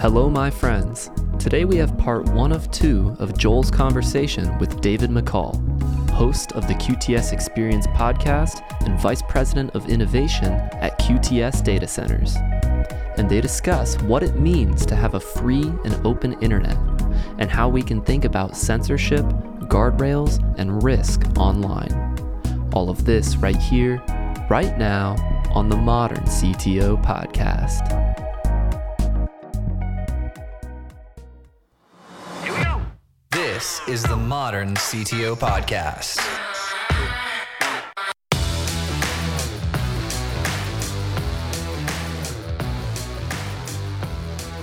Hello, my friends. Today we have part one of two of Joel's conversation with David McCall, host of the QTS Experience podcast and Vice President of Innovation at QTS Data Centers. And they discuss what it means to have a free and open internet and how we can think about censorship, guardrails, and risk online. All of this right here, right now, on the Modern CTO podcast. This is the Modern CTO Podcast.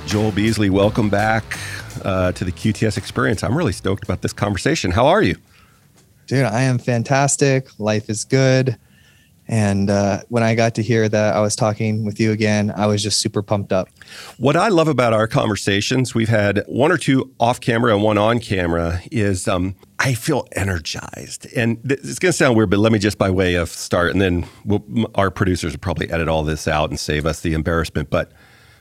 Joel Beasley, welcome back to the QTS Experience. I'm really stoked about this conversation. How are you? Dude, I am fantastic. Life is good. And when I got to hear that I was talking with you again, I was just super pumped up. What I love about our conversations, we've had one or two off camera and one on camera, is I feel energized. And it's going to sound weird, but let me just by way of start, and then our producers will probably edit all this out and save us the embarrassment. But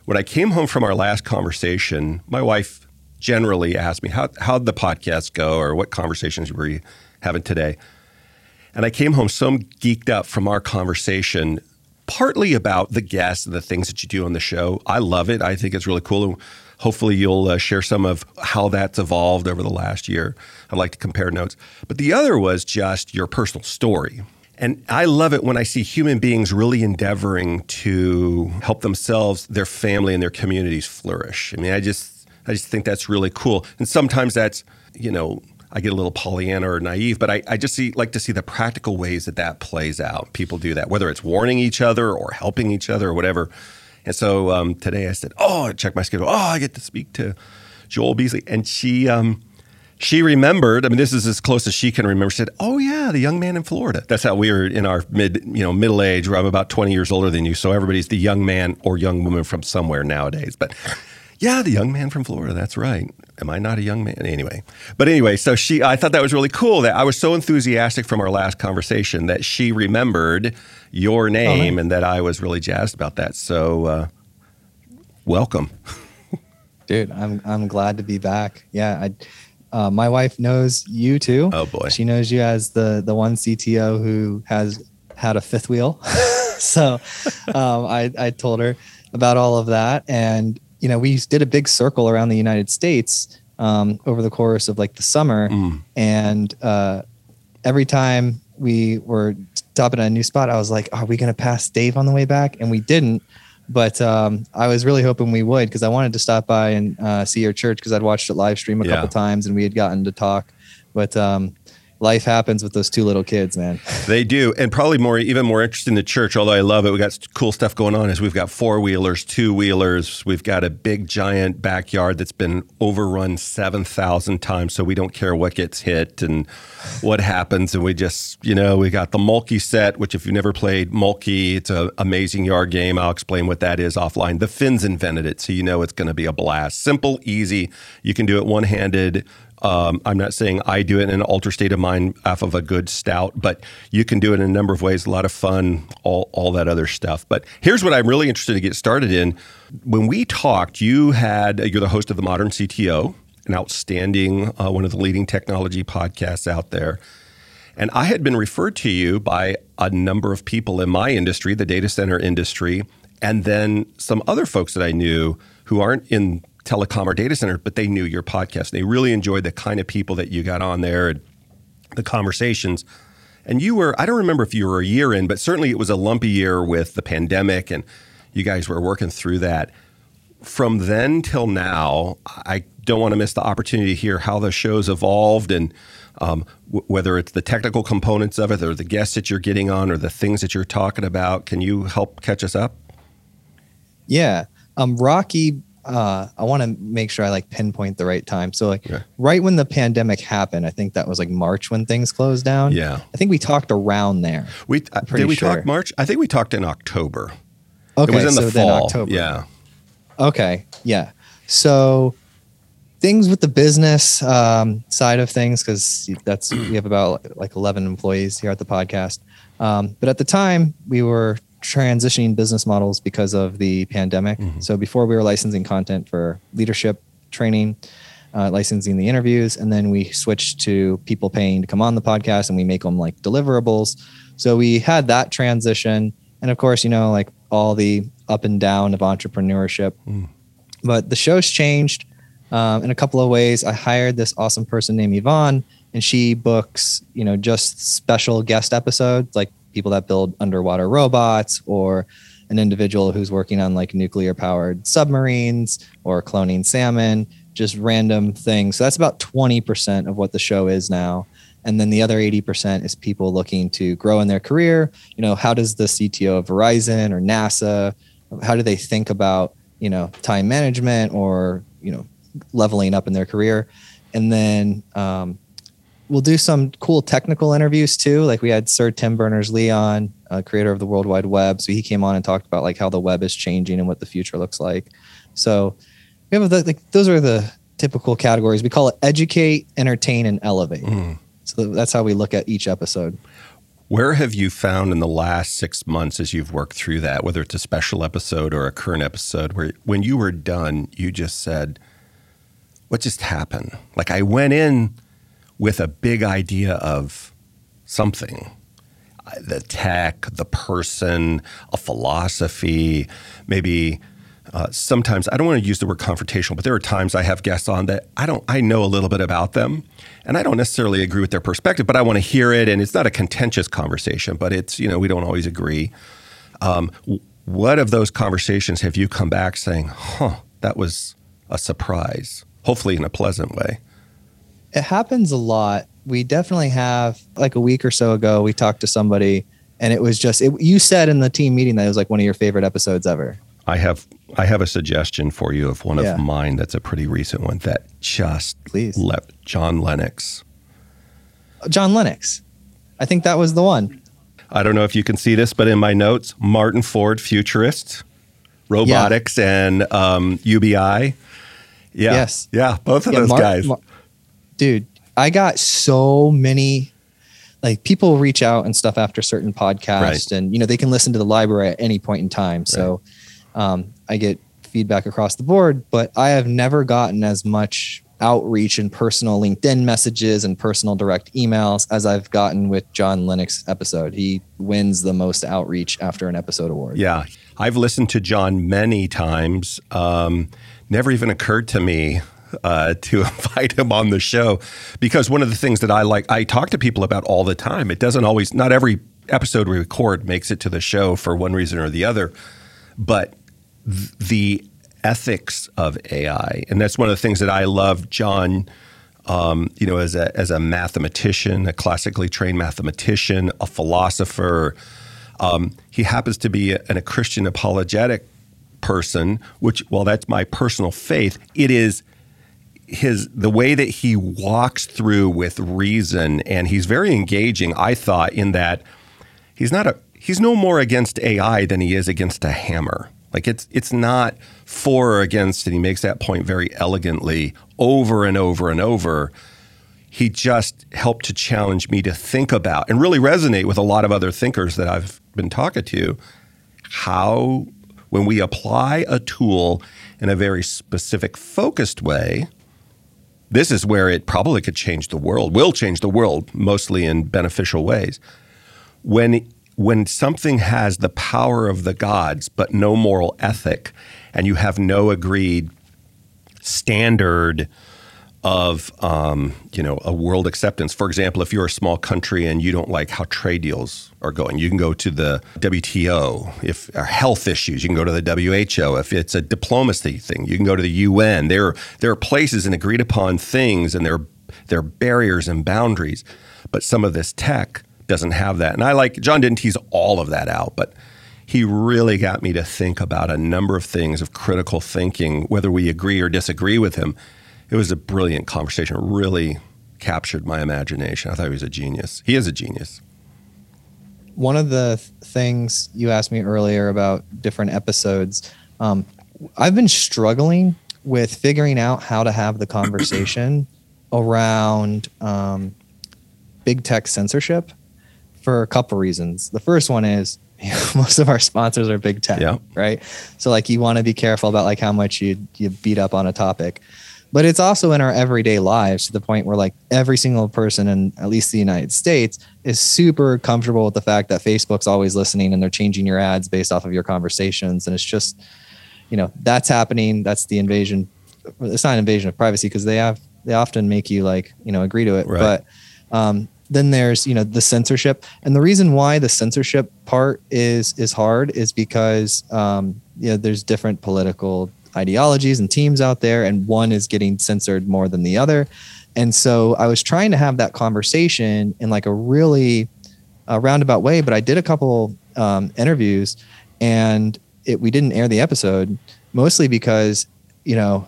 when I came home from our last conversation, my wife generally asked me, how'd the podcast go or what conversations were you having today? And I came home so geeked up from our conversation, partly about the guests and the things that you do on the show. I love it. I think it's really cool. And hopefully you'll share some of how that's evolved over the last year. I'd like to compare notes. But the other was just your personal story. And I love it when I see human beings really endeavoring to help themselves, their family, and their communities flourish. I mean, I just think that's really cool. And sometimes that's, you know, I get a little Pollyanna or naive, but I just like to see the practical ways that plays out. People do that, whether it's warning each other or helping each other or whatever. And so today I said, I checked my schedule. I get to speak to Joel Beasley. And she remembered, I mean, this is as close as she can remember. She said, yeah, the young man in Florida. That's how we were in our middle age, where I'm about 20 years older than you. So everybody's the young man or young woman from somewhere nowadays. But yeah, the young man from Florida. That's right. Am I not a young man? Anyway. But anyway, so I thought that was really cool that I was so enthusiastic from our last conversation that she remembered your name and that I was really jazzed about that. So welcome. Dude, I'm glad to be back. Yeah. My wife knows you too. Oh boy. She knows you as the one CTO who has had a fifth wheel. So I told her about all of that. And you know, we did a big circle around the United States over the course of like the summer. And every time we were stopping at a new spot, I was like, are we going to pass Dave on the way back? And we didn't. But I was really hoping we would, because I wanted to stop by and see your church, because I'd watched it live stream a couple times and we had gotten to talk. But life happens with those two little kids, man. They do. And probably even more interested in the church, although I love it. We got cool stuff going on. Is we've got four-wheelers, two-wheelers. We've got a big, giant backyard that's been overrun 7,000 times, so we don't care what gets hit and what happens. And we just, we got the Mölkky set, which if you've never played Mölkky, it's an amazing yard game. I'll explain what that is offline. The Finns invented it, so it's going to be a blast. Simple, easy. You can do it one-handed. I'm not saying I do it in an altered state of mind off of a good stout, but you can do it in a number of ways, a lot of fun, all that other stuff. But here's what I'm really interested to get started in. When we talked, you're the host of the Modern CTO, an outstanding, one of the leading technology podcasts out there. And I had been referred to you by a number of people in my industry, the data center industry, and then some other folks that I knew who aren't in telecom or data center, but they knew your podcast. They really enjoyed the kind of people that you got on there and the conversations. And you were, I don't remember if you were a year in, but certainly it was a lumpy year with the pandemic and you guys were working through that. From then till now, I don't want to miss the opportunity to hear how the show's evolved and whether it's the technical components of it or the guests that you're getting on or the things that you're talking about. Can you help catch us up? Yeah. Rocky, I want to make sure I pinpoint the right time. So right when the pandemic happened, I think that was March when things closed down. Yeah. I think we talked around there. Did we talk March? I think we talked in October. Okay. It was in the fall. October. Yeah. Okay. Yeah. So things with the business side of things, because we have about 11 employees here at the podcast. But at the time we were transitioning business models because of the pandemic. Mm-hmm. So before we were licensing content for leadership training, licensing the interviews, and then we switched to people paying to come on the podcast and we make them like deliverables. So we had that transition. And of course, you know, like all the up and down of entrepreneurship, but the show's changed in a couple of ways. I hired this awesome person named Yvonne, and she books, you know, just special guest episodes, like people that build underwater robots or an individual who's working on like nuclear powered submarines or cloning salmon, just random things. So that's about 20% of what the show is now. And then the other 80% is people looking to grow in their career. You know, how does the CTO of Verizon or NASA, how do they think about, you know, time management or, you know, leveling up in their career? And then we'll do some cool technical interviews too. Like we had Sir Tim Berners-Lee on, creator of the World Wide Web. So he came on and talked about like how the web is changing and what the future looks like. So we have like, those are the typical categories. We call it educate, entertain, and elevate. So that's how we look at each episode. Where have you found in the last 6 months as you've worked through that, whether it's a special episode or a current episode, where when you were done, you just said, what just happened? Like I went in with a big idea of something, the tech, the person, a philosophy, maybe sometimes, I don't want to use the word confrontational, but there are times I have guests on that I know a little bit about them and I don't necessarily agree with their perspective, but I want to hear it. And it's not a contentious conversation, but it's, you know, we don't always agree. What of those conversations have you come back saying, that was a surprise, hopefully in a pleasant way? It happens a lot. We definitely have, like a week or so ago, we talked to somebody and it was just, you said in the team meeting that it was like one of your favorite episodes ever. I have a suggestion for you of one of mine that's a pretty recent one that just left. John Lennox. I think that was the one. I don't know if you can see this, but in my notes, Martin Ford, futurist, robotics, and UBI. Yeah, both of those guys. Dude, I got so many... Like people reach out and stuff after certain podcasts and, you know, they can listen to the library at any point in time. So I get feedback across the board, but I have never gotten as much outreach and personal LinkedIn messages and personal direct emails as I've gotten with John Lennox episode. He wins the most outreach after an episode award. Yeah. I've listened to John many times. Never even occurred to me to invite him on the show, because one of the things that I talk to people about all the time, it doesn't always, not every episode we record makes it to the show for one reason or the other, but the ethics of AI. And that's one of the things that I love John, you know, as a mathematician, a classically trained mathematician, a philosopher. He happens to be a Christian apologetic person, which, while that's my personal faith, it is the way that he walks through with reason, and he's very engaging, I thought, in that he's no more against AI than he is against a hammer. Like it's not for or against, and he makes that point very elegantly over and over and over. He just helped to challenge me to think about and really resonate with a lot of other thinkers that I've been talking to, how when we apply a tool in a very specific focused way, this is where it probably could change the world, will change the world, mostly in beneficial ways. When something has the power of the gods, but no moral ethic, and you have no agreed standard of a world acceptance. For example, if you're a small country and you don't like how trade deals are going, you can go to the WTO. If are health issues, you can go to the WHO. If it's a diplomacy thing, you can go to the UN. There are places and agreed upon things, and there are barriers and boundaries. But some of this tech doesn't have that. And I like, John didn't tease all of that out, but he really got me to think about a number of things of critical thinking, whether we agree or disagree with him. It was a brilliant conversation. It really captured my imagination. I thought he was a genius. He is a genius. One of the things you asked me earlier about different episodes, I've been struggling with figuring out how to have the conversation around big tech censorship for a couple reasons. The first one is, most of our sponsors are big tech, right? So like you want to be careful about like how much you beat up on a topic. But it's also in our everyday lives to the point where like every single person in at least the United States is super comfortable with the fact that Facebook's always listening and they're changing your ads based off of your conversations. And it's just, you know, that's happening. That's the invasion. It's not an invasion of privacy because they often make you like, you know, agree to it. Right. But then there's, you know, the censorship. And the reason why the censorship part is hard is because, you know, there's different political ideologies and teams out there, and one is getting censored more than the other. And so I was trying to have that conversation in like a really roundabout way, but I did a couple interviews and we didn't air the episode mostly because, you know,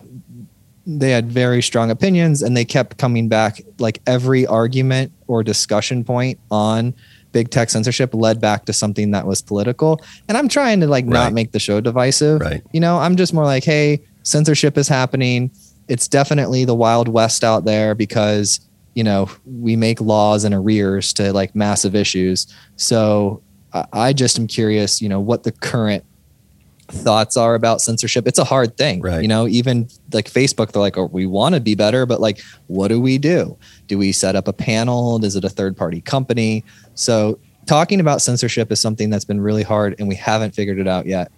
they had very strong opinions and they kept coming back, like every argument or discussion point on big tech censorship led back to something that was political. And I'm trying to like not make the show divisive. You know, I'm just more like, hey, censorship is happening. It's definitely the Wild West out there because, you know, we make laws in arrears to like massive issues. So I just am curious, you know, what the current thoughts are about censorship. It's a hard thing, you know, even like Facebook, they're like, oh, we want to be better, but like, what do we do? Do we set up a panel? Is it a third party company? So talking about censorship is something that's been really hard and we haven't figured it out yet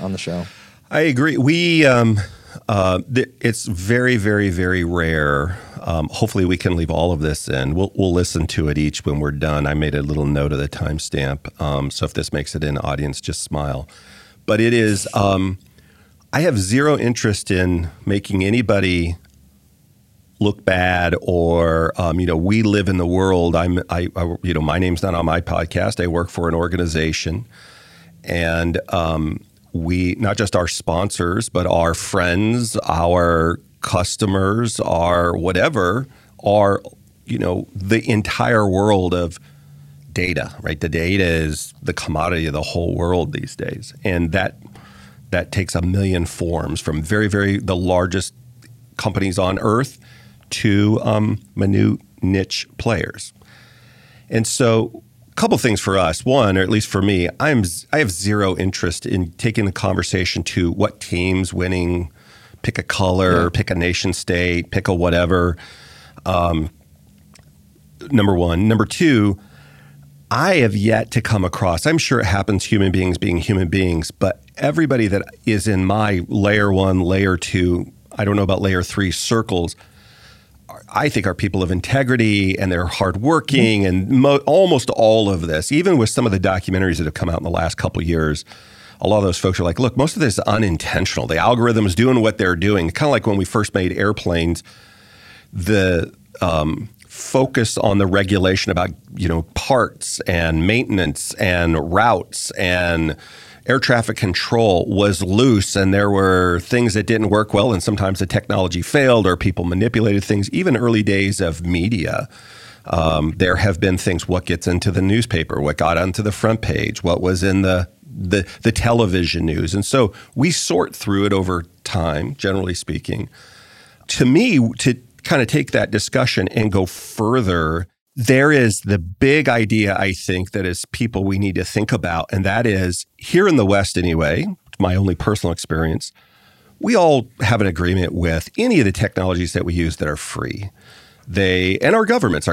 on the show. I agree. We, it's very, very, very rare. Hopefully we can leave all of this in. We'll listen to it each when we're done. I made a little note of the timestamp. So if this makes it in, audience, just smile. But it is, I have zero interest in making anybody look bad or, you know, we live in the world. I you know, my name's not on my podcast. I work for an organization and we, not just our sponsors, but our friends, our customers, our whatever, are, you know, the entire world of data, right? The data is the commodity of the whole world these days. And that takes a million forms from very, very, the largest companies on earth to minute niche players. And so a couple things for us. One, or at least for me, I have zero interest in taking the conversation to what team's winning, pick a color, pick a nation state, pick a whatever, number one. Number two, I have yet to come across, I'm sure it happens, human beings being human beings, but everybody that is in my layer one, layer two, I don't know about layer three circles, I think are people of integrity and they're hardworking and almost all of this, even with some of the documentaries that have come out in the last couple of years, a lot of those folks are like, look, most of this is unintentional. The algorithm's doing what they're doing. Kind of like when we first made airplanes, the focus on the regulation about, you know, parts and maintenance and routes and air traffic control was loose and there were things that didn't work well and sometimes the technology failed or people manipulated things. Even early days of media, there have been things, what gets into the newspaper, what got onto the front page, what was in the television news. And so we sort through it over time, generally speaking. To me, to kind of take that discussion and go further, there is the big idea, I think, that is people we need to think about. And that is, here in the West anyway, my only personal experience, we all have an agreement with any of the technologies that we use that are free. They, and our governments,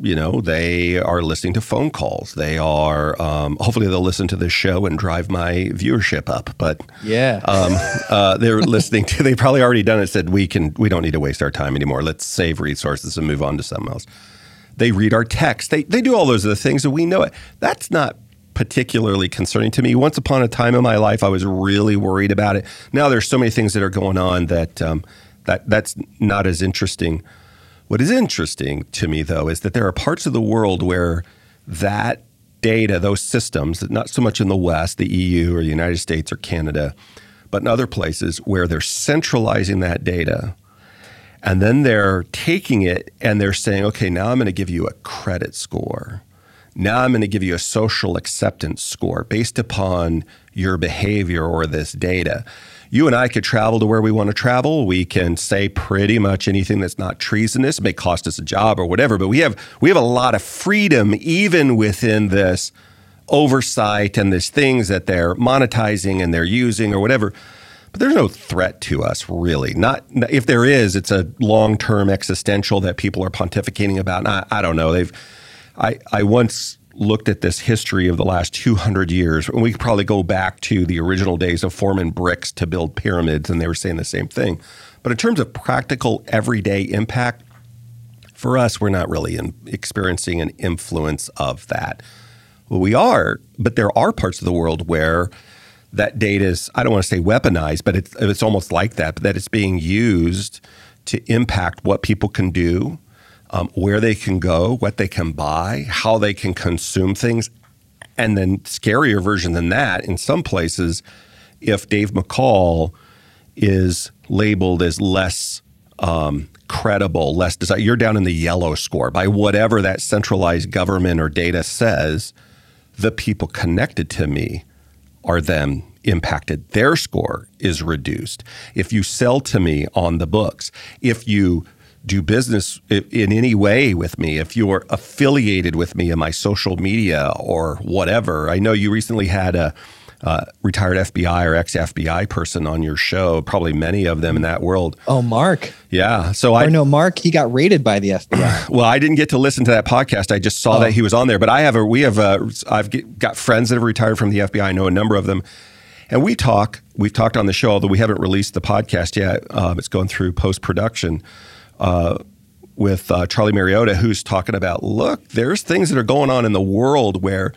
you know, they are listening to phone calls. They are, hopefully they'll listen to this show and drive my viewership up, but they're listening to, they probably already done it, said, we don't need to waste our time anymore. Let's save resources and move on to something else. They read our text. They do all those other things and we know it. That's not particularly concerning to me. Once upon a time in my life, I was really worried about it. Now there's so many things that are going on that, that's not as interesting. What is interesting to me, though, is that there are parts of the world where that data, those systems, not so much in the West, the EU or the United States or Canada, but in other places where they're centralizing that data and then they're taking it and they're saying, okay, now I'm going to give you a credit score. Now I'm going to give you a social acceptance score based upon your behavior or this data. You and I could travel to where we want to travel. We can say pretty much anything that's not treasonous. It may cost us a job or whatever, but we have a lot of freedom even within this oversight and there's things that they're monetizing and they're using or whatever. But there's no threat to us, really. Not if there is, it's a long-term existential that people are pontificating about. And I don't know. I once looked at this history of the last 200 years, and we could probably go back to the original days of forming bricks to build pyramids, and they were saying the same thing. But in terms of practical, everyday impact, for us, we're not really experiencing an influence of that. Well, we are, but there are parts of the world where that data is, I don't want to say weaponized, but it's almost like that, but that it's being used to impact what people can do, where they can go, what they can buy, how they can consume things. And then scarier version than that, in some places, if Dave McCall is labeled as less credible, less desired, you're down in the yellow score by whatever that centralized government or data says, the people connected to me are then impacted. Their score is reduced. If you sell to me on the books, if you do business in any way with me, if you are affiliated with me in my social media or whatever. I know you recently had a retired FBI or ex-FBI person on your show, probably many of them in that world. Oh, Mark. Yeah. So Mark, he got raided by the FBI. Well, I didn't get to listen to that podcast. I just saw that he was on there, but I've got friends that have retired from the FBI. I know a number of them, and we've talked on the show, although we haven't released the podcast yet. It's going through post-production, with Charlie Mariota, who's talking about, look, there's things that are going on in the world where,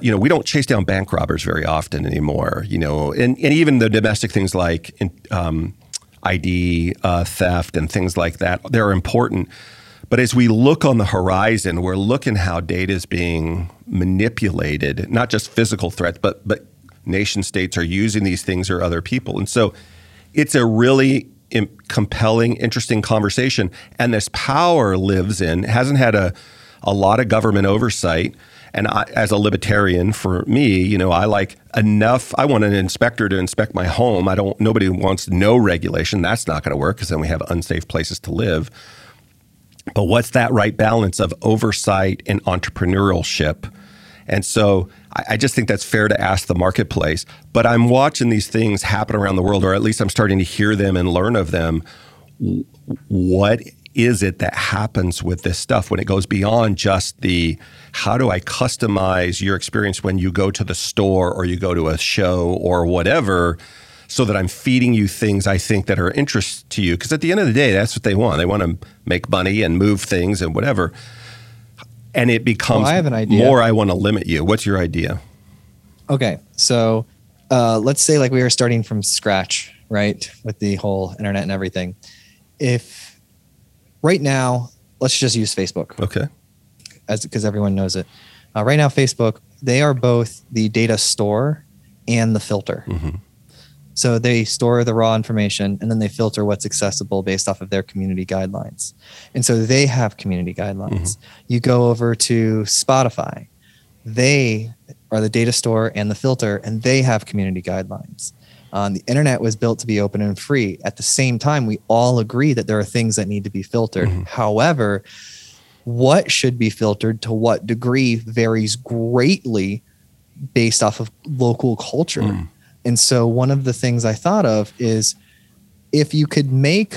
we don't chase down bank robbers very often anymore, and even the domestic things like ID theft and things like that, they're important. But as we look on the horizon, we're looking how data is being manipulated, not just physical threats, but nation states are using these things or other people. And so it's a really compelling, interesting conversation. And this power lives in, hasn't had a lot of government oversight. And I, as a libertarian, for me, I like enough. I want an inspector to inspect my home. Nobody wants no regulation. That's not going to work because then we have unsafe places to live. But what's that right balance of oversight and entrepreneurship? And so I just think that's fair to ask the marketplace. But I'm watching these things happen around the world, or at least I'm starting to hear them and learn of them. What is it that happens with this stuff when it goes beyond just the how do I customize your experience when you go to the store or you go to a show or whatever, so that I'm feeding you things I think that are interest to you? Because at the end of the day, that's what they want. They want to make money and move things and whatever. And it becomes more I want to limit you. What's your idea? Okay. So let's say like we were starting from scratch, right? With the whole internet and everything. Right now, let's just use Facebook. Okay. Because everyone knows it. Right now, Facebook, they are both the data store and the filter. Mm-hmm. So they store the raw information and then they filter what's accessible based off of their community guidelines. And so they have community guidelines. Mm-hmm. You go over to Spotify. They are the data store and the filter, and they have community guidelines. The internet was built to be open and free. At the same time, we all agree that there are things that need to be filtered. Mm-hmm. However, what should be filtered to what degree varies greatly based off of local culture. Mm. And so one of the things I thought of is if you could make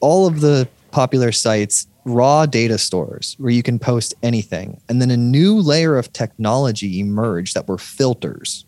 all of the popular sites raw data stores where you can post anything, and then a new layer of technology emerged that were filters.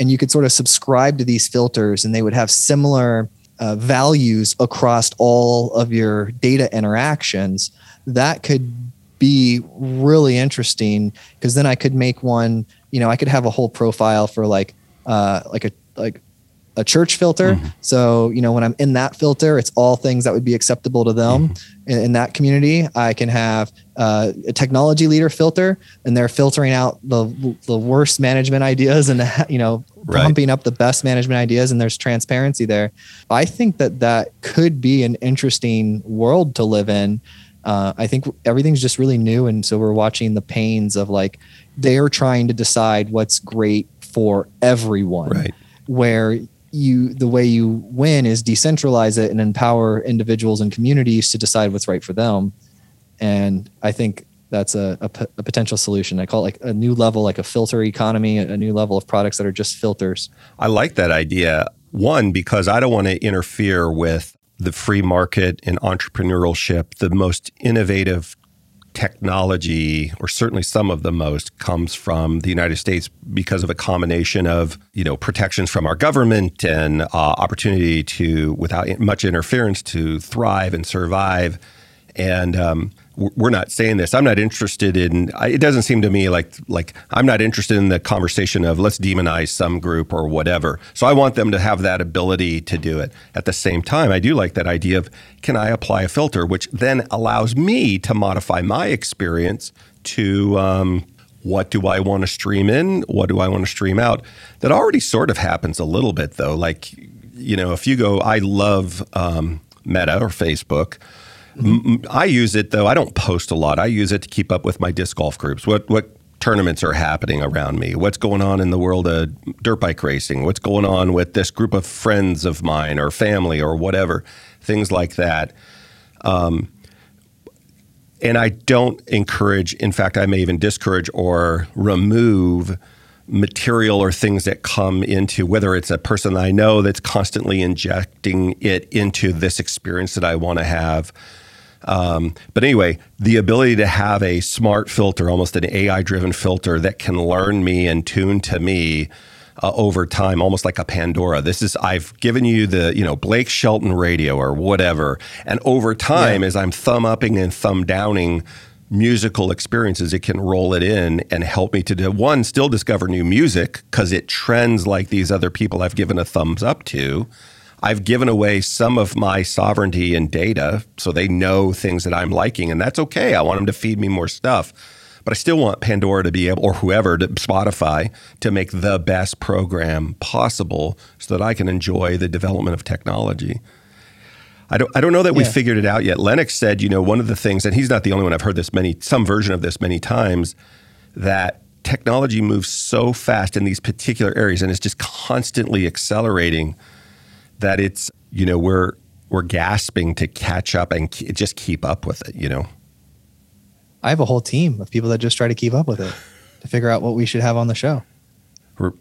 And you could sort of subscribe to these filters and they would have similar values across all of your data interactions. That could be really interesting because then I could make one, I could have a whole profile for like a church filter. Mm-hmm. So, when I'm in that filter, it's all things that would be acceptable to them. Mm-hmm. In that community, I can have a technology leader filter, and they're filtering out the worst management ideas and, pumping up the best management ideas, and there's transparency there. I think that could be an interesting world to live in. I think everything's just really new. And so we're watching the pains of they're trying to decide what's great for everyone, right? Where the way you win is decentralize it and empower individuals and communities to decide what's right for them. And I think that's a potential solution. I call it like a new level, like a filter economy, a new level of products that are just filters. I like that idea. One, because I don't want to interfere with the free market and entrepreneurship. The most innovative technology, or certainly some of the most, comes from the United States because of a combination of, you know, protections from our government and opportunity to, without much interference, to thrive and survive. And we're not saying this. I'm not interested in, it doesn't seem to me like I'm not interested in the conversation of let's demonize some group or whatever. So I want them to have that ability to do it. At the same time, I do like that idea of, can I apply a filter, which then allows me to modify my experience to what do I want to stream in? What do I want to stream out? That already sort of happens a little bit though. Like, you know, if you go, I love Meta or Facebook. I use it though. I don't post a lot. I use it to keep up with my disc golf groups. What tournaments are happening around me? What's going on in the world of dirt bike racing? What's going on with this group of friends of mine or family or whatever? Things like that. And I don't encourage, in fact, I may even discourage or remove material or things that come into, whether it's a person I know that's constantly injecting it into this experience that I want to have. But anyway, the ability to have a smart filter, almost an AI-driven filter that can learn me and tune to me over time, almost like a Pandora. This is, I've given you the, you know, Blake Shelton radio or whatever. And over time, as I'm thumb-upping and thumb-downing musical experiences, it can roll it in and help me to, one, still discover new music because it trends like these other people I've given a thumbs up to. I've given away some of my sovereignty and data so they know things that I'm liking, and that's okay. I want them to feed me more stuff. But I still want Pandora to be able, or whoever, to Spotify, to make the best program possible so that I can enjoy the development of technology. I don't know that we figured it out yet. Lennox said, you know, one of the things, and he's not the only one, I've heard this some version of this many times, that technology moves so fast in these particular areas and it's just constantly accelerating that it's, you know, we're gasping to catch up and just keep up with it, you know. I have a whole team of people that just try to keep up with it to figure out what we should have on the show.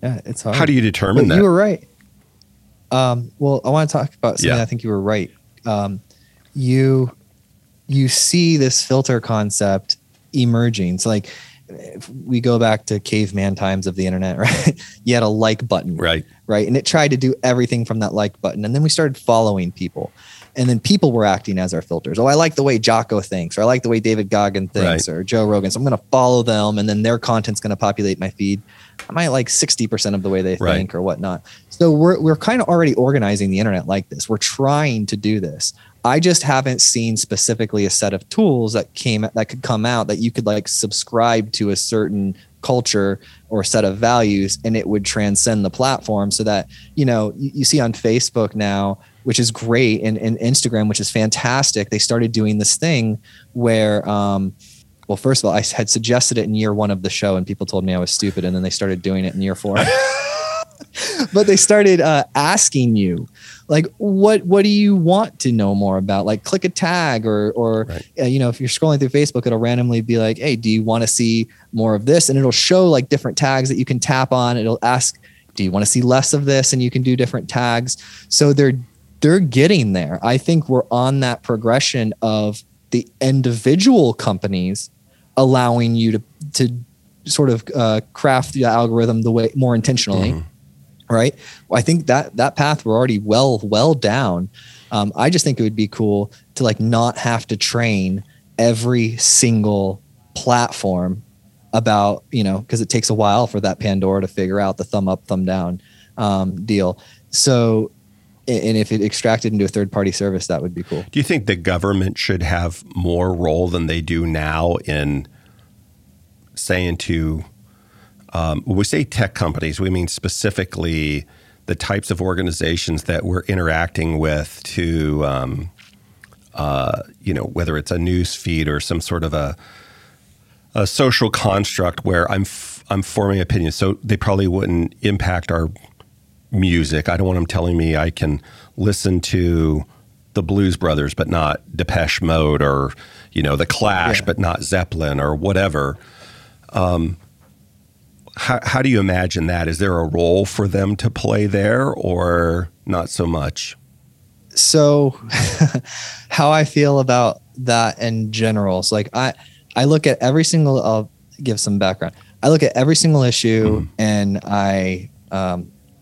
Yeah, it's hard. How do you determine that? You were right. Well, I want to talk about something I think you were right. You see this filter concept emerging. It's like, if we go back to caveman times of the internet, right? You had a like button, right? And it tried to do everything from that like button. And then we started following people, and then people were acting as our filters. Oh, I like the way Jocko thinks, or I like the way David Goggin thinks, or Joe Rogan. So I'm going to follow them, and then their content's going to populate my feed. I might like 60% of the way they think or whatnot. So we're kind of already organizing the internet like this. We're trying to do this. I just haven't seen specifically a set of tools that could come out that you could like subscribe to a certain culture or set of values, and it would transcend the platform so that, you know, you see on Facebook now, which is great, and Instagram, which is fantastic. They started doing this thing where, well, first of all, I had suggested it in year one of the show and people told me I was stupid, and then they started doing it in year four. But they started asking you, like, what do you want to know more about? Like, click a tag or you know, if you're scrolling through Facebook, it'll randomly be like, hey, do you want to see more of this? And it'll show like different tags that you can tap on. It'll ask, do you want to see less of this? And you can do different tags. So they're getting there. I think we're on that progression of the individual companies allowing you to sort of craft the algorithm the way more intentionally. Right. Well, I think that path we're already well down. I just think it would be cool to like not have to train every single platform about, you know, because it takes a while for that Pandora to figure out the thumb up, thumb down deal. So, and if it extracted into a third-party service, that would be cool. Do you think the government should have more role than they do now in saying to, when we say tech companies, we mean specifically the types of organizations that we're interacting with to, you know, whether it's a news feed or some sort of a social construct where I'm forming opinions. So they probably wouldn't impact our music. I don't want them telling me I can listen to the Blues Brothers, but not Depeche Mode, or, you know, the Clash, but not Zeppelin or whatever. How do you imagine that? Is there a role for them to play there, or not so much? So how I feel about that in general. So like I look at every single, I'll give some background. I look at every single issue and I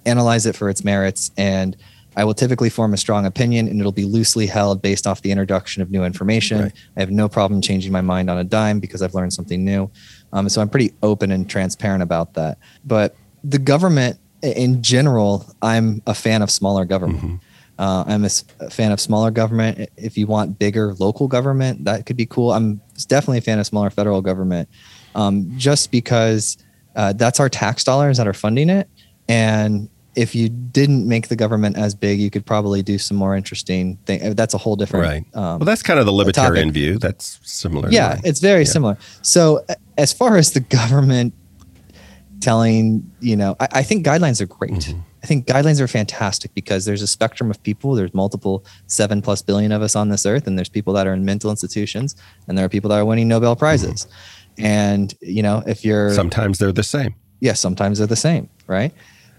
analyze it for its merits, and I will typically form a strong opinion, and it'll be loosely held based off the introduction of new information. Right. I have no problem changing my mind on a dime because I've learned something new. So I'm pretty open and transparent about that. But the government in general, I'm a fan of smaller government. I'm a fan of smaller government. If you want bigger local government, that could be cool. I'm definitely a fan of smaller federal government, just because that's our tax dollars that are funding it. And if you didn't make the government as big, you could probably do some more interesting thing. That's a whole different. Well, that's kind of the libertarian view. That's similar. It's very similar. So as far as the government telling, you know, I think guidelines are great. I think guidelines are fantastic because there's a spectrum of people. There's multiple 7+ billion of us on this earth. And there's people that are in mental institutions, and there are people that are winning Nobel prizes. And, you know, if you're. Sometimes they're the same. Sometimes they're the same. Right.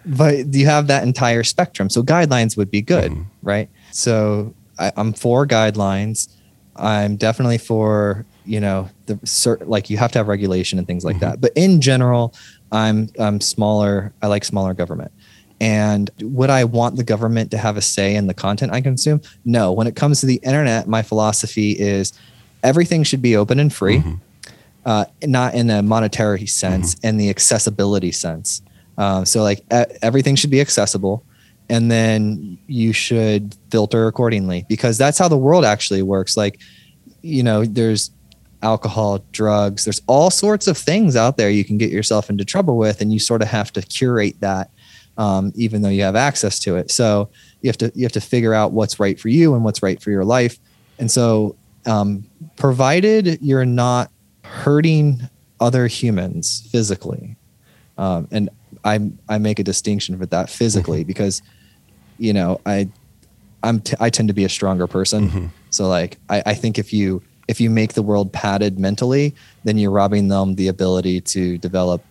But you have that entire spectrum. So guidelines would be good, right? So I'm for guidelines. I'm definitely for, you know, like you have to have regulation and things like that. But in general, I'm smaller. I like smaller government. And would I want the government to have a say in the content I consume? No. When it comes to the internet, my philosophy is everything should be open and free, not in a monetary sense, in the accessibility sense. So like everything should be accessible, and then you should filter accordingly, because that's how the world actually works. Like, you know, there's alcohol, drugs, there's all sorts of things out there you can get yourself into trouble with, and you sort of have to curate that, even though you have access to it. So you have to figure out what's right for you and what's right for your life. And so, provided you're not hurting other humans physically, and I make a distinction with that physically, because, you know, I tend to be a stronger person. So like, I think if you make the world padded mentally, then you're robbing them the ability to develop,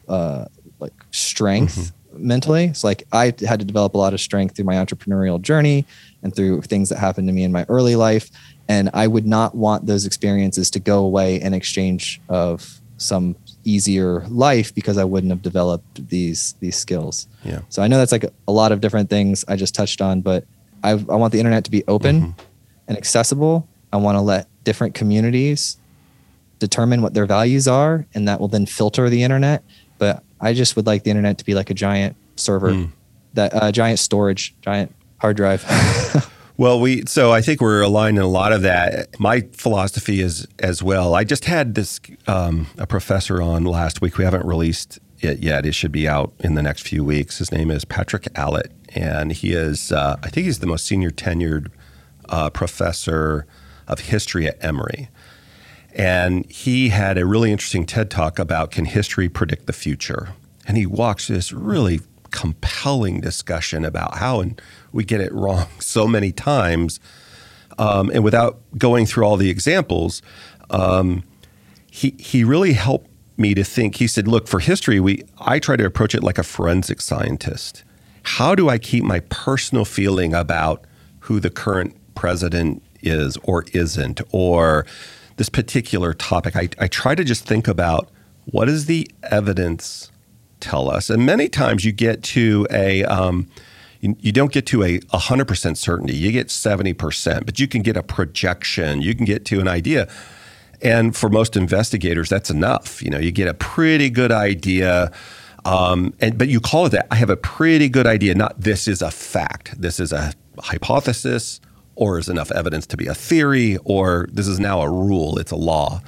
like strength mentally. It's like, I had to develop a lot of strength through my entrepreneurial journey and through things that happened to me in my early life. And I would not want those experiences to go away in exchange of some easier life, because I wouldn't have developed these skills. Yeah. So I know that's like a lot of different things I just touched on, but I want the internet to be open and accessible. I want to let different communities determine what their values are, and that will then filter the internet. But I just would like the internet to be like a giant server, that giant storage, giant hard drive. Well, so I think we're aligned in a lot of that. My philosophy is as well. I just had this a professor on last week. We haven't released it yet. It should be out in the next few weeks. His name is Patrick Allitt, and he is I think he's the most senior tenured professor of history at Emory. And he had a really interesting TED Talk about, can history predict the future? And he walks this really compelling discussion about how we get it wrong so many times. And without going through all the examples, he really helped me to think. He said, look, for history, I try to approach it like a forensic scientist. How do I keep my personal feeling about who the current president is or isn't, or this particular topic? I try to just think about, what does the evidence tell us? And many times you get to you don't get to 100% certainty. You get 70%, but you can get a projection. You can get to an idea. And for most investigators, that's enough. You know, you get a pretty good idea. But you call it that. I have a pretty good idea. Not this is a fact. This is a hypothesis, or is enough evidence to be a theory, or this is now a rule. It's a law.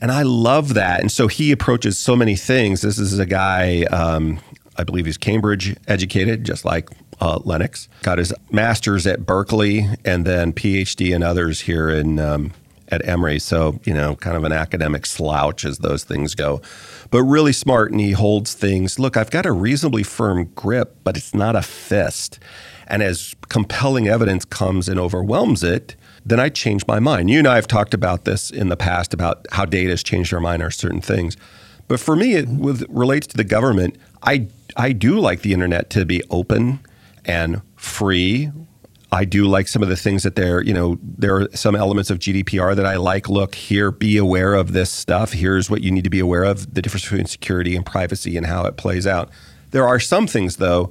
And I love that. And so he approaches so many things. This is a guy, I believe he's Cambridge educated, just like Lennox. Got his master's at Berkeley and then PhD and others here at Emory. So, you know, kind of an academic slouch as those things go, but really smart. And he holds things, look, I've got a reasonably firm grip, but it's not a fist. And as compelling evidence comes and overwhelms it, then I change my mind. You and I have talked about this in the past, about how data has changed our mind on certain things. But for me, it relates to the government. I do like the internet to be open and free. I do like some of the things that they're, you know, there are some elements of GDPR that I like. Look, here, be aware of this stuff. Here's what you need to be aware of, the difference between security and privacy and how it plays out. There are some things, though,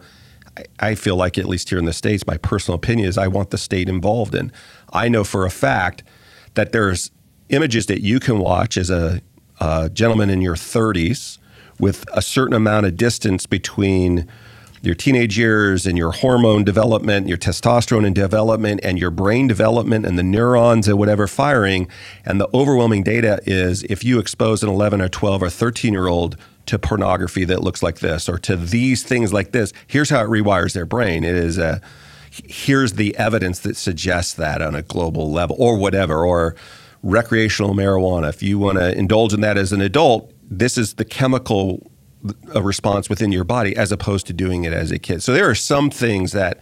I feel like, at least here in the States, my personal opinion is I want the state involved in. I know for a fact that there's images that you can watch as a gentleman in your 30s with a certain amount of distance between your teenage years and your hormone development, your testosterone and development, and your brain development and the neurons and whatever firing. And the overwhelming data is if you expose an 11 or 12 or 13-year-old to pornography that looks like this or to these things like this, here's how it rewires their brain. It is here's the evidence that suggests that on a global level or whatever, or recreational marijuana. If you want to indulge in that as an adult, this is the chemical response within your body as opposed to doing it as a kid. So there are some things that,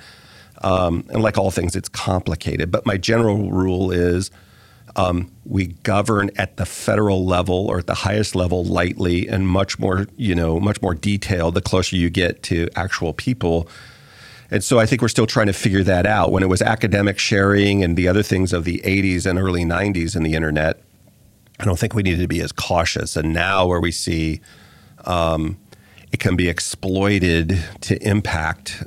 and like all things, it's complicated, but my general rule is we govern at the federal level or at the highest level lightly and much more, you know, much more detailed the closer you get to actual people. And so I think we're still trying to figure that out. When it was academic sharing and the other things of the 80s and early 90s in the internet, I don't think we needed to be as cautious. And now where we see it can be exploited to impact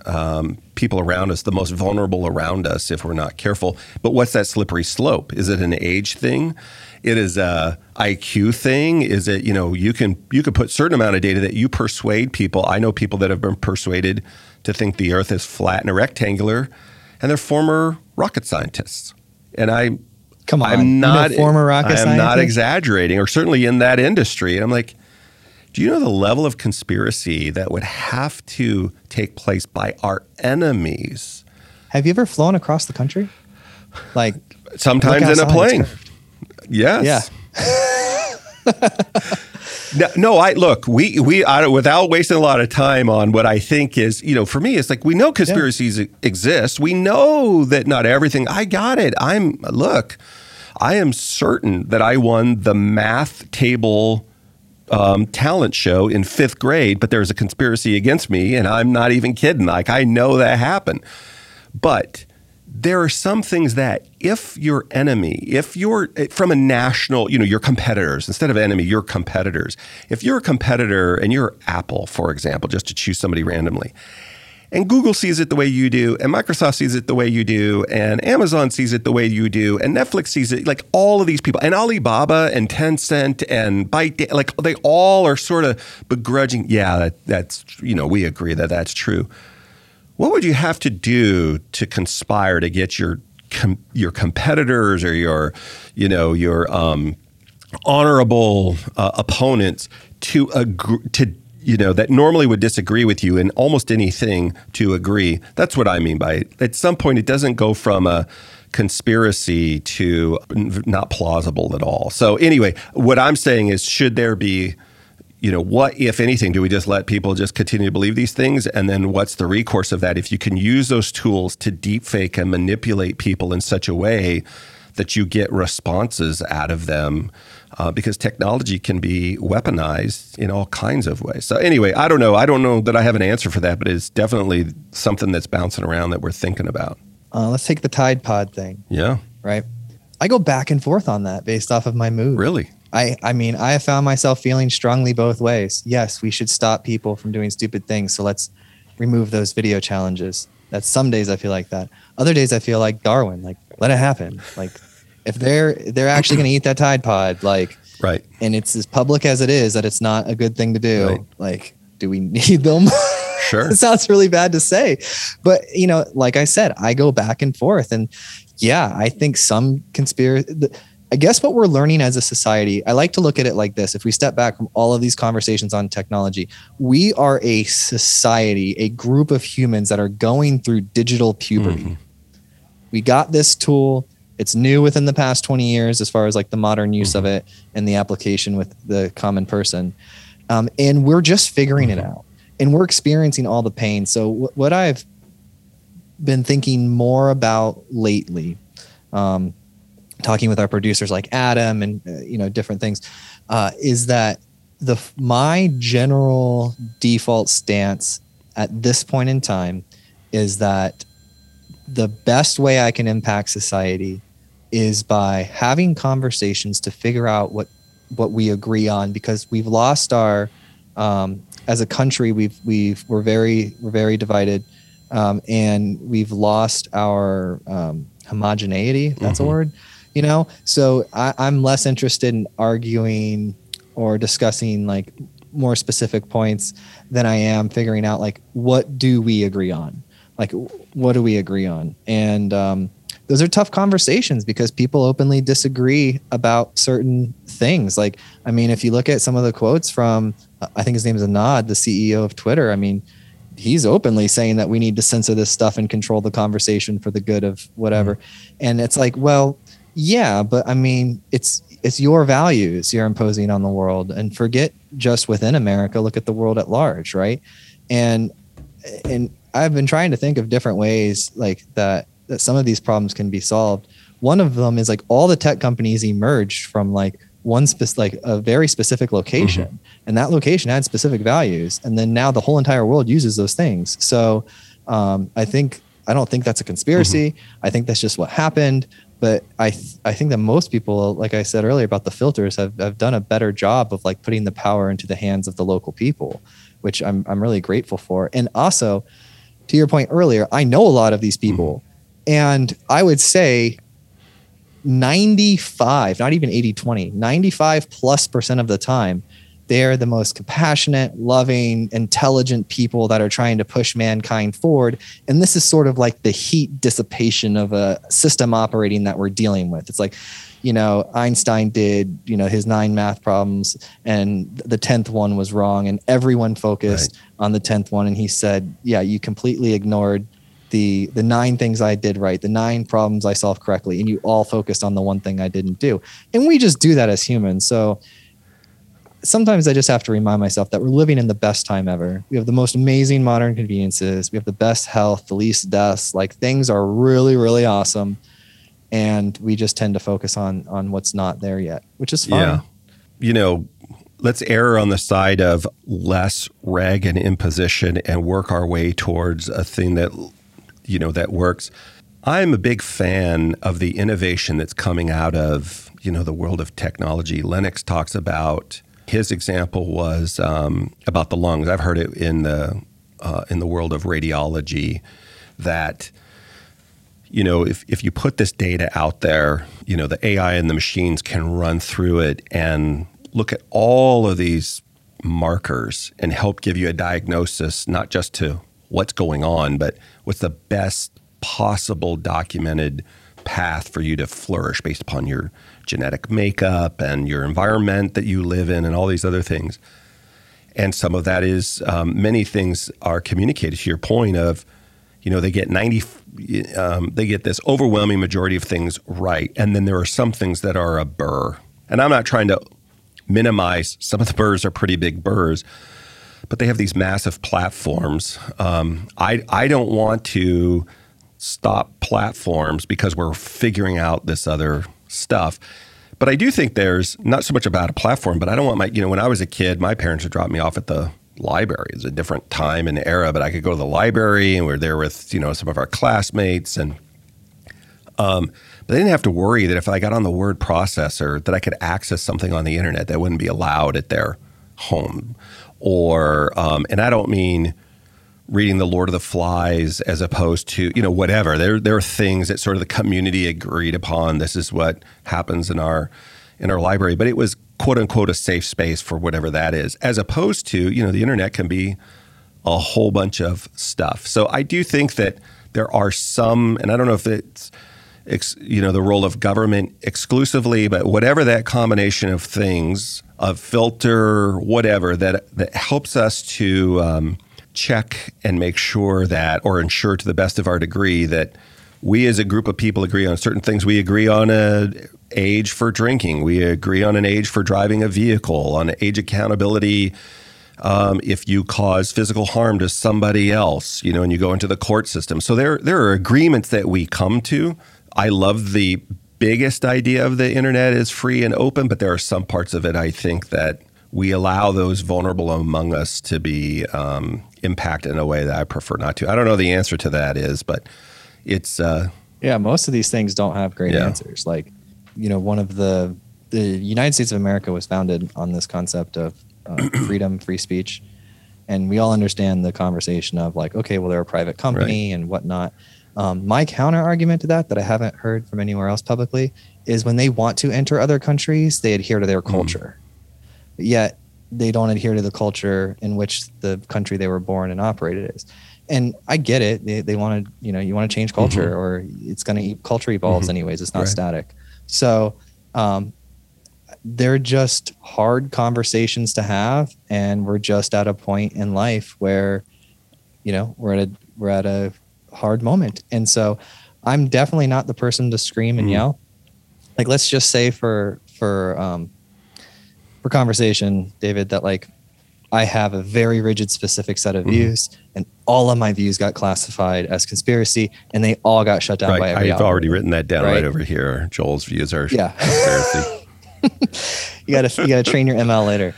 people around us, the most vulnerable around us, if we're not careful. But what's that slippery slope? Is it an age thing? It is a IQ thing? Is it, you know, you can put certain amount of data that you persuade people. I know people that have been persuaded to think the earth is flat and a rectangular, and they're former rocket scientists. And I'm not exaggerating, or certainly in that industry. And I'm like, do you know the level of conspiracy that would have to take place by our enemies? Have you ever flown across the country? Like sometimes in a plane. Yes. Yeah. No, without wasting a lot of time on what I think is, you know, for me, it's like, we know conspiracies exist. We know that not everything, I got it. I am certain that I won the math table talent show in 5th grade, but there's a conspiracy against me, and I'm not even kidding. Like, I know that happened. But there are some things that if your enemy, if you're from a national, you know, your competitors, instead of enemy, your competitors, if you're a competitor and you're Apple, for example, just to choose somebody randomly, and Google sees it the way you do, and Microsoft sees it the way you do, and Amazon sees it the way you do, and Netflix sees it, like all of these people, and Alibaba and Tencent and ByteDance, like they all are sort of begrudging. Yeah, that's, you know, we agree that that's true. What would you have to do to conspire to get your competitors or your, you know, your honorable opponents to agree to, you know, that normally would disagree with you in almost anything, to agree? That's what I mean by it. At some point, it doesn't go from a conspiracy to not plausible at all. So anyway, what I'm saying is, should there be, you know, what, if anything, do we just let people just continue to believe these things? And then what's the recourse of that? If you can use those tools to deepfake and manipulate people in such a way that you get responses out of them, because technology can be weaponized in all kinds of ways. So anyway, I don't know. I don't know that I have an answer for that, but it's definitely something that's bouncing around that we're thinking about. Let's take the Tide Pod thing. Yeah. Right. I go back and forth on that based off of my mood. Really? I mean, I have found myself feeling strongly both ways. Yes, we should stop people from doing stupid things. So let's remove those video challenges. That's some days I feel like that. Other days I feel like Darwin, like, let it happen. Like, if they're actually going to eat that Tide Pod, like, right. And it's as public as it is that it's not a good thing to do. Right. Like, do we need them? Sure. It sounds really bad to say, but, you know, like I said, I go back and forth, and yeah, I think some conspiracy, I guess what we're learning as a society, I like to look at it like this. If we step back from all of these conversations on technology, we are a society, a group of humans that are going through digital puberty. Mm-hmm. We got this tool. It's new within the past 20 years as far as like the modern use of it and the application with the common person. And we're just figuring it out and we're experiencing all the pain. So what I've been thinking more about lately, talking with our producers like Adam and, you know, different things, is that my general default stance at this point in time is that the best way I can impact society is by having conversations to figure out what we agree on, because we've lost our, as a country, we're very divided, and we've lost our homogeneity, if that's a word, you know? So I'm less interested in arguing or discussing like more specific points than I am figuring out like, what do we agree on? Like, what do we agree on? And those are tough conversations because people openly disagree about certain things. Like, I mean, if you look at some of the quotes from, I think his name is Anad, the CEO of Twitter, I mean, he's openly saying that we need to censor this stuff and control the conversation for the good of whatever. And it's like, well, yeah, but I mean, it's your values you're imposing on the world, and forget just within America, look at the world at large, right? And I've been trying to think of different ways like that some of these problems can be solved. One of them is like all the tech companies emerged from like a very specific location, and that location had specific values. And then now the whole entire world uses those things. So I don't think that's a conspiracy. I think that's just what happened. But I think that most people, like I said earlier about the filters, have done a better job of like putting the power into the hands of the local people, which I'm really grateful for. And also, to your point earlier, I know a lot of these people, and I would say 95, not even 80-20, 95%+ of the time, they're the most compassionate, loving, intelligent people that are trying to push mankind forward. And this is sort of like the heat dissipation of a system operating that we're dealing with. It's like, you know, Einstein did, you know, his 9 math problems and the 10th one was wrong, and everyone focused on the 10th one. And he said, yeah, you completely ignored the 9 things I did right, the 9 problems I solved correctly, and you all focused on the one thing I didn't do. And we just do that as humans. So sometimes I just have to remind myself that we're living in the best time ever. We have the most amazing modern conveniences. We have the best health, the least deaths. Like, things are really, really awesome. And we just tend to focus on what's not there yet, which is fine. Yeah. You know, let's err on the side of less rag and imposition and work our way towards a thing that, you know, that works. I'm a big fan of the innovation that's coming out of, you know, the world of technology. Lennox talks about, his example was about the lungs. I've heard it in the world of radiology that, you know, if you put this data out there, you know, the AI and the machines can run through it and look at all of these markers and help give you a diagnosis, not just to what's going on, but what's the best possible documented path for you to flourish based upon your genetic makeup and your environment that you live in and all these other things. And some of that is, many things are communicated, to your point of, you know, they get they get this overwhelming majority of things right. And then there are some things that are a burr. And I'm not trying to minimize, some of the burrs are pretty big burrs, but they have these massive platforms. I don't want to stop platforms because we're figuring out this other stuff. But I do think there's not so much about a platform, but I don't want my, you know, when I was a kid, my parents would drop me off at the library. It was a different time and era, but I could go to the library and we're there with, you know, some of our classmates, and but I didn't have to worry that if I got on the word processor that I could access something on the internet that wouldn't be allowed at their home. Or, and I don't mean reading The Lord of the Flies as opposed to, you know, whatever. There are things that sort of the community agreed upon. This is what happens in our library. But it was, quote unquote, a safe space for whatever that is, as opposed to, you know, the internet can be a whole bunch of stuff. So I do think that there are some, and I don't know if it's you know, the role of government exclusively, but whatever that combination of things, of filter, whatever, that helps us to check and make sure that, or ensure to the best of our degree, that we as a group of people agree on certain things. We agree on an age for drinking. We agree on an age for driving a vehicle, on age accountability. If you cause physical harm to somebody else, you know, and you go into the court system. So there are agreements that we come to. I love the biggest idea of the internet is free and open, but there are some parts of it, I think, that we allow those vulnerable among us to be impacted in a way that I prefer not to. I don't know the answer to that is, but it's... yeah, most of these things don't have great answers. Like, you know, one of the United States of America was founded on this concept of freedom, free speech. And we all understand the conversation of like, okay, well, they're a private company and whatnot. My counter argument to that I haven't heard from anywhere else publicly is when they want to enter other countries, they adhere to their culture. Yet they don't adhere to the culture in which the country they were born and operated is. And I get it. They want to, you know, you want to change culture or it's going to, culture evolves anyways. It's not static. So, they're just hard conversations to have, and we're just at a point in life where, you know, we're at a hard moment. And so I'm definitely not the person to scream and yell. Like, let's just say for conversation, David, that like I have a very rigid specific set of views, and all of my views got classified as conspiracy, and they all got shut down by every algorithm. I've already written that down right over here. Joel's views are conspiracy. You gotta train your ML later.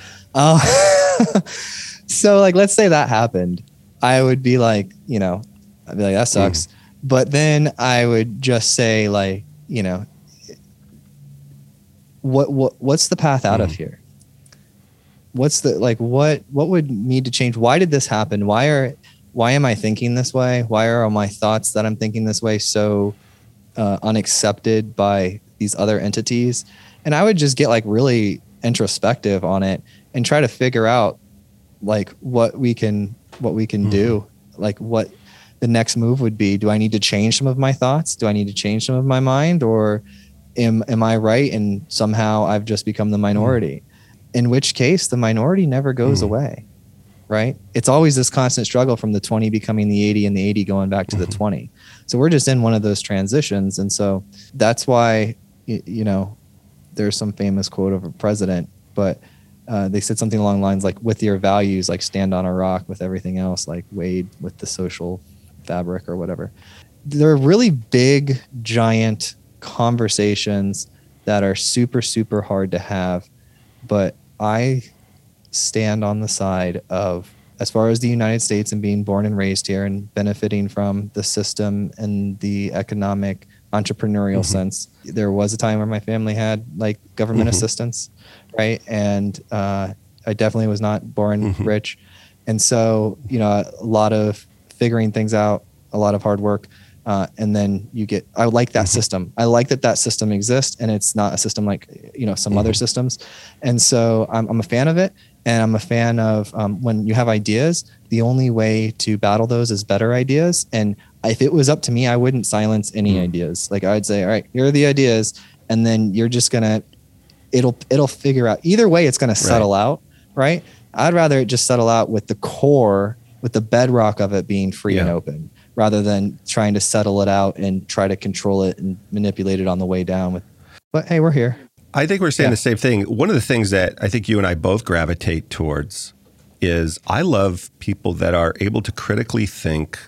So like, let's say that happened. I would be like, you know, I'd be like, that sucks. But then I would just say like, you know, what's the path out of here? What's the, like, what would need to change? Why did this happen? Why am I thinking this way? Why are all my thoughts that I'm thinking this way so unaccepted by these other entities? And I would just get like really introspective on it and try to figure out like what we can do, like what the next move would be. Do I need to change some of my thoughts? Do I need to change some of my mind? Or am I right? And somehow I've just become the minority, in which case the minority never goes away, right? It's always this constant struggle from the 20 becoming the 80 and the 80 going back to the 20. So we're just in one of those transitions. And so that's why, you know, there's some famous quote of a president, but they said something along the lines like, with your values, like stand on a rock, with everything else, like wade with the social fabric or whatever. There are really big, giant conversations that are super, super hard to have. But I stand on the side of, as far as the United States and being born and raised here and benefiting from the system and the economic entrepreneurial sense. There was a time where my family had like government assistance, right? And I definitely was not born rich. And so, you know, a lot of figuring things out, a lot of hard work. And then I like that system. I like that system exists, and it's not a system like, you know, some other systems. And so I'm a fan of it. And I'm a fan of when you have ideas, the only way to battle those is better ideas. And if it was up to me, I wouldn't silence any ideas. Like, I'd say, all right, here are the ideas. And then you're just going to, it'll figure out. Either way, it's going to settle out, right? I'd rather it just settle out with the core, with the bedrock of it being free and open, rather than trying to settle it out and try to control it and manipulate it on the way down. But hey, we're here. I think we're saying the same thing. One of the things that I think you and I both gravitate towards is I love people that are able to critically think.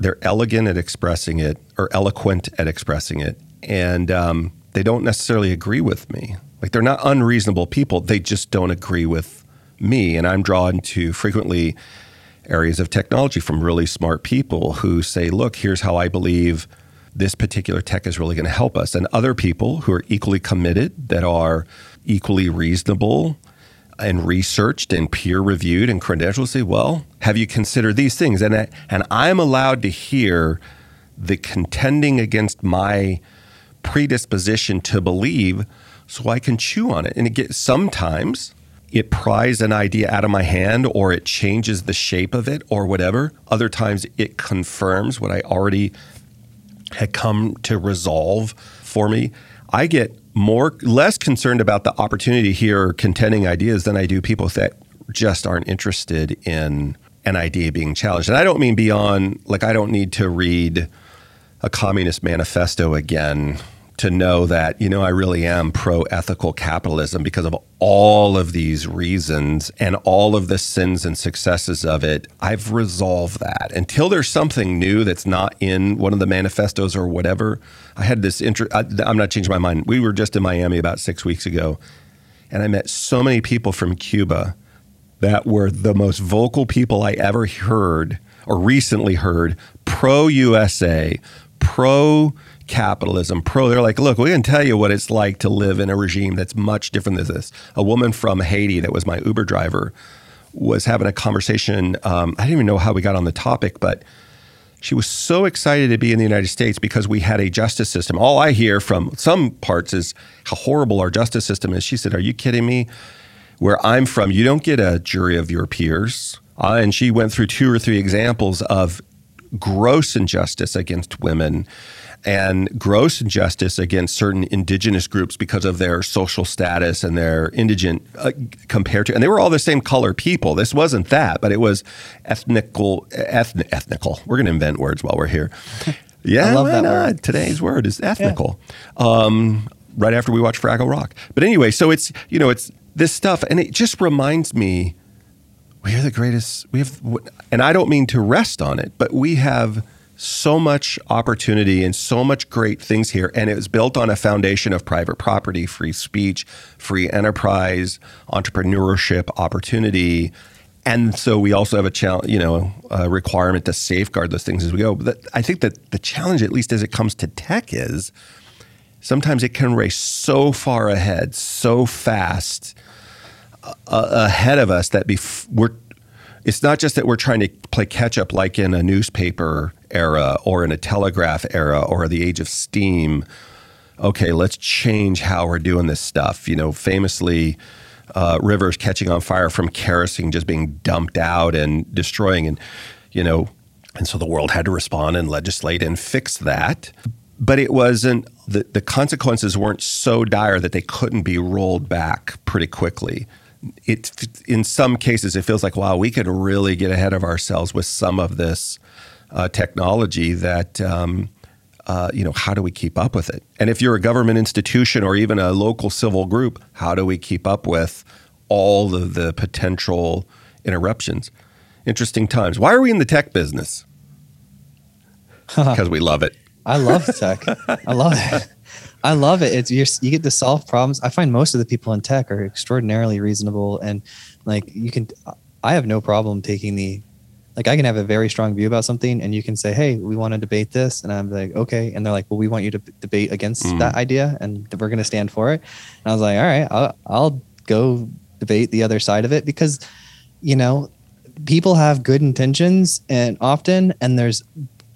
They're elegant at expressing it, or eloquent at expressing it, and they don't necessarily agree with me. Like, they're not unreasonable people. They just don't agree with me. And I'm drawn to frequently areas of technology from really smart people who say, look, here's how I believe this particular tech is really going to help us. And other people who are equally committed, that are equally reasonable and researched and peer reviewed and credentialed, say, well, have you considered these things? And I'm allowed to hear the contending against my predisposition to believe, so I can chew on it. And sometimes it pries an idea out of my hand, or it changes the shape of it or whatever. Other times it confirms what I already had come to resolve for me. I get less concerned about the opportunity here, contending ideas, than I do people that just aren't interested in an idea being challenged. And I don't mean beyond, like, I don't need to read a communist manifesto again to know that, you know, I really am pro-ethical capitalism because of all of these reasons and all of the sins and successes of it. I've resolved that. Until there's something new that's not in one of the manifestos or whatever, I had this interest, I'm not changing my mind. We were just in Miami about 6 weeks ago, and I met so many people from Cuba that were the most vocal people I ever heard or recently heard, pro-USA, pro-capitalism, they're like, look, we can tell you what it's like to live in a regime that's much different than this. A woman from Haiti that was my Uber driver was having a conversation. I didn't even know how we got on the topic, but she was so excited to be in the United States because we had a justice system. All I hear from some parts is how horrible our justice system is. She said, are you kidding me? Where I'm from, you don't get a jury of your peers. And she went through two or three examples of gross injustice against women and gross injustice against certain indigenous groups because of their social status and their indigent compared to, and they were all the same color people. This wasn't that, but it was ethnical. We're going to invent words while we're here. Yeah, I love that word. Today's word is ethnical. Yeah. Right after we watch Fraggle Rock. But anyway, so it's, you know, it's this stuff, and it just reminds me, we are the greatest, we have, and I don't mean to rest on it, but we have so much opportunity and so much great things here. And it was built on a foundation of private property, free speech, free enterprise, entrepreneurship, opportunity. And so we also have a challenge, you know, a requirement to safeguard those things as we go. But I think that the challenge, at least as it comes to tech, is sometimes it can race so far ahead, so fast ahead of us that it's not just that we're trying to play catch up like in a newspaper era or in a telegraph era or the age of steam. Okay, let's change how we're doing this stuff. You know, famously, rivers catching on fire from kerosene just being dumped out and destroying, and, you know, and so the world had to respond and legislate and fix that. But it wasn't, the consequences weren't so dire that they couldn't be rolled back pretty quickly. In some cases, it feels like, wow, we could really get ahead of ourselves with some of this technology that, you know, how do we keep up with it? And if you're a government institution or even a local civil group, how do we keep up with all of the potential interruptions? Interesting times. Why are we in the tech business? Because we love it. I love tech. I love it. I love it. It's, you get to solve problems. I find most of the people in tech are extraordinarily reasonable, and like I have no problem taking I can have a very strong view about something, and you can say, hey, we want to debate this. And I'm like, okay. And they're like, well, we want you to debate against that idea, and we're going to stand for it. And I was like, all right, I'll go debate the other side of it, because, you know, people have good intentions and there's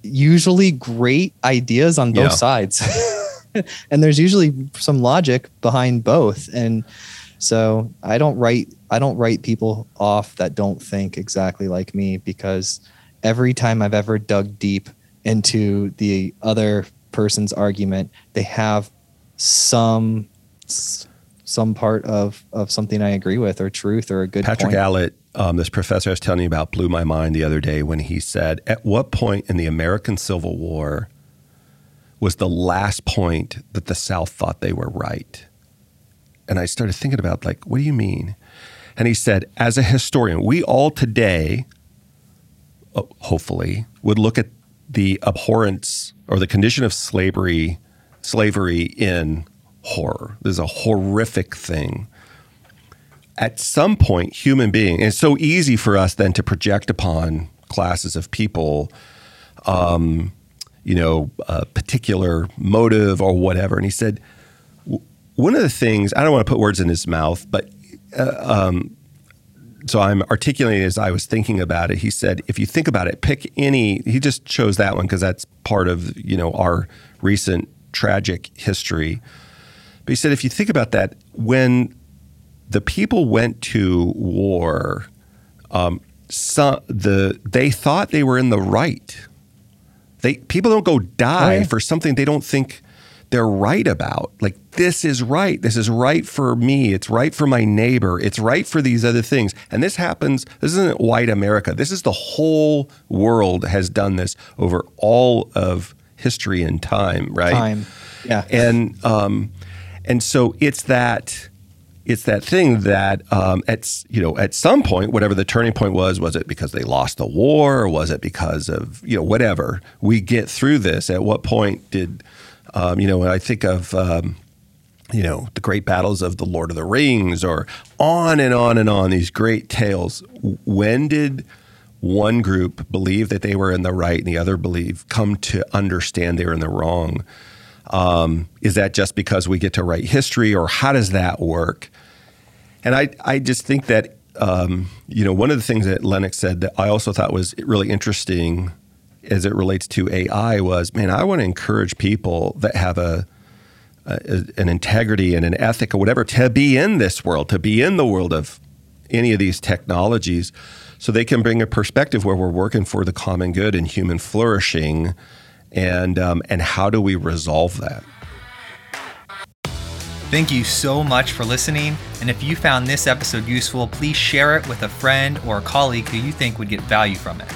usually great ideas on both sides. And there's usually some logic behind both. And so I don't write people off that don't think exactly like me, because every time I've ever dug deep into the other person's argument, they have some part of something I agree with, or truth, or a good point. Patrick Allitt, this professor I was telling you about, blew my mind the other day when he said, at what point in the American Civil War was the last point that the South thought they were right? And I started thinking about, like, what do you mean? And he said, as a historian, we all today, hopefully, would look at the abhorrence or the condition of slavery in horror. This is a horrific thing. At some point, human beings, and it's so easy for us then to project upon classes of people, you know, a particular motive or whatever. And he said, one of the things, I don't want to put words in his mouth, but so I'm articulating as I was thinking about it. He said, if you think about it, he just chose that one because that's part of, you know, our recent tragic history. But he said, if you think about that, when the people went to war, they thought they were in the right. People don't go die for something they don't think they're right about. Like, this is right. This is right for me. It's right for my neighbor. It's right for these other things. And this happens. This isn't white America. This is the whole world has done this over all of history and time, right? Time, yeah. And so it's that thing that at some point, whatever the turning point was it because they lost the war, or was it because of whatever? We get through this. At what point did when I think of the great battles of the Lord of the Rings, or on and on and on, these great tales. When did one group believe that they were in the right and the other come to understand they were in the wrong? Is that just because we get to write history, or how does that work? And I just think that, one of the things that Lennox said that I also thought was really interesting as it relates to AI was, I want to encourage people that have an integrity and an ethic or whatever to be in this world, to be in the world of any of these technologies, so they can bring a perspective where we're working for the common good and human flourishing. And how do we resolve that? Thank you so much for listening. And if you found this episode useful, please share it with a friend or a colleague who you think would get value from it.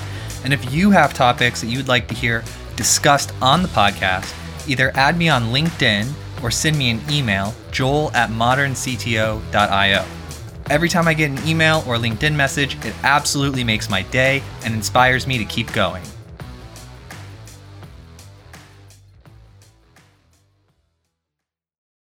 And if you have topics that you'd like to hear discussed on the podcast, either add me on LinkedIn or send me an email, joel@moderncto.io. Every time I get an email or LinkedIn message, it absolutely makes my day and inspires me to keep going.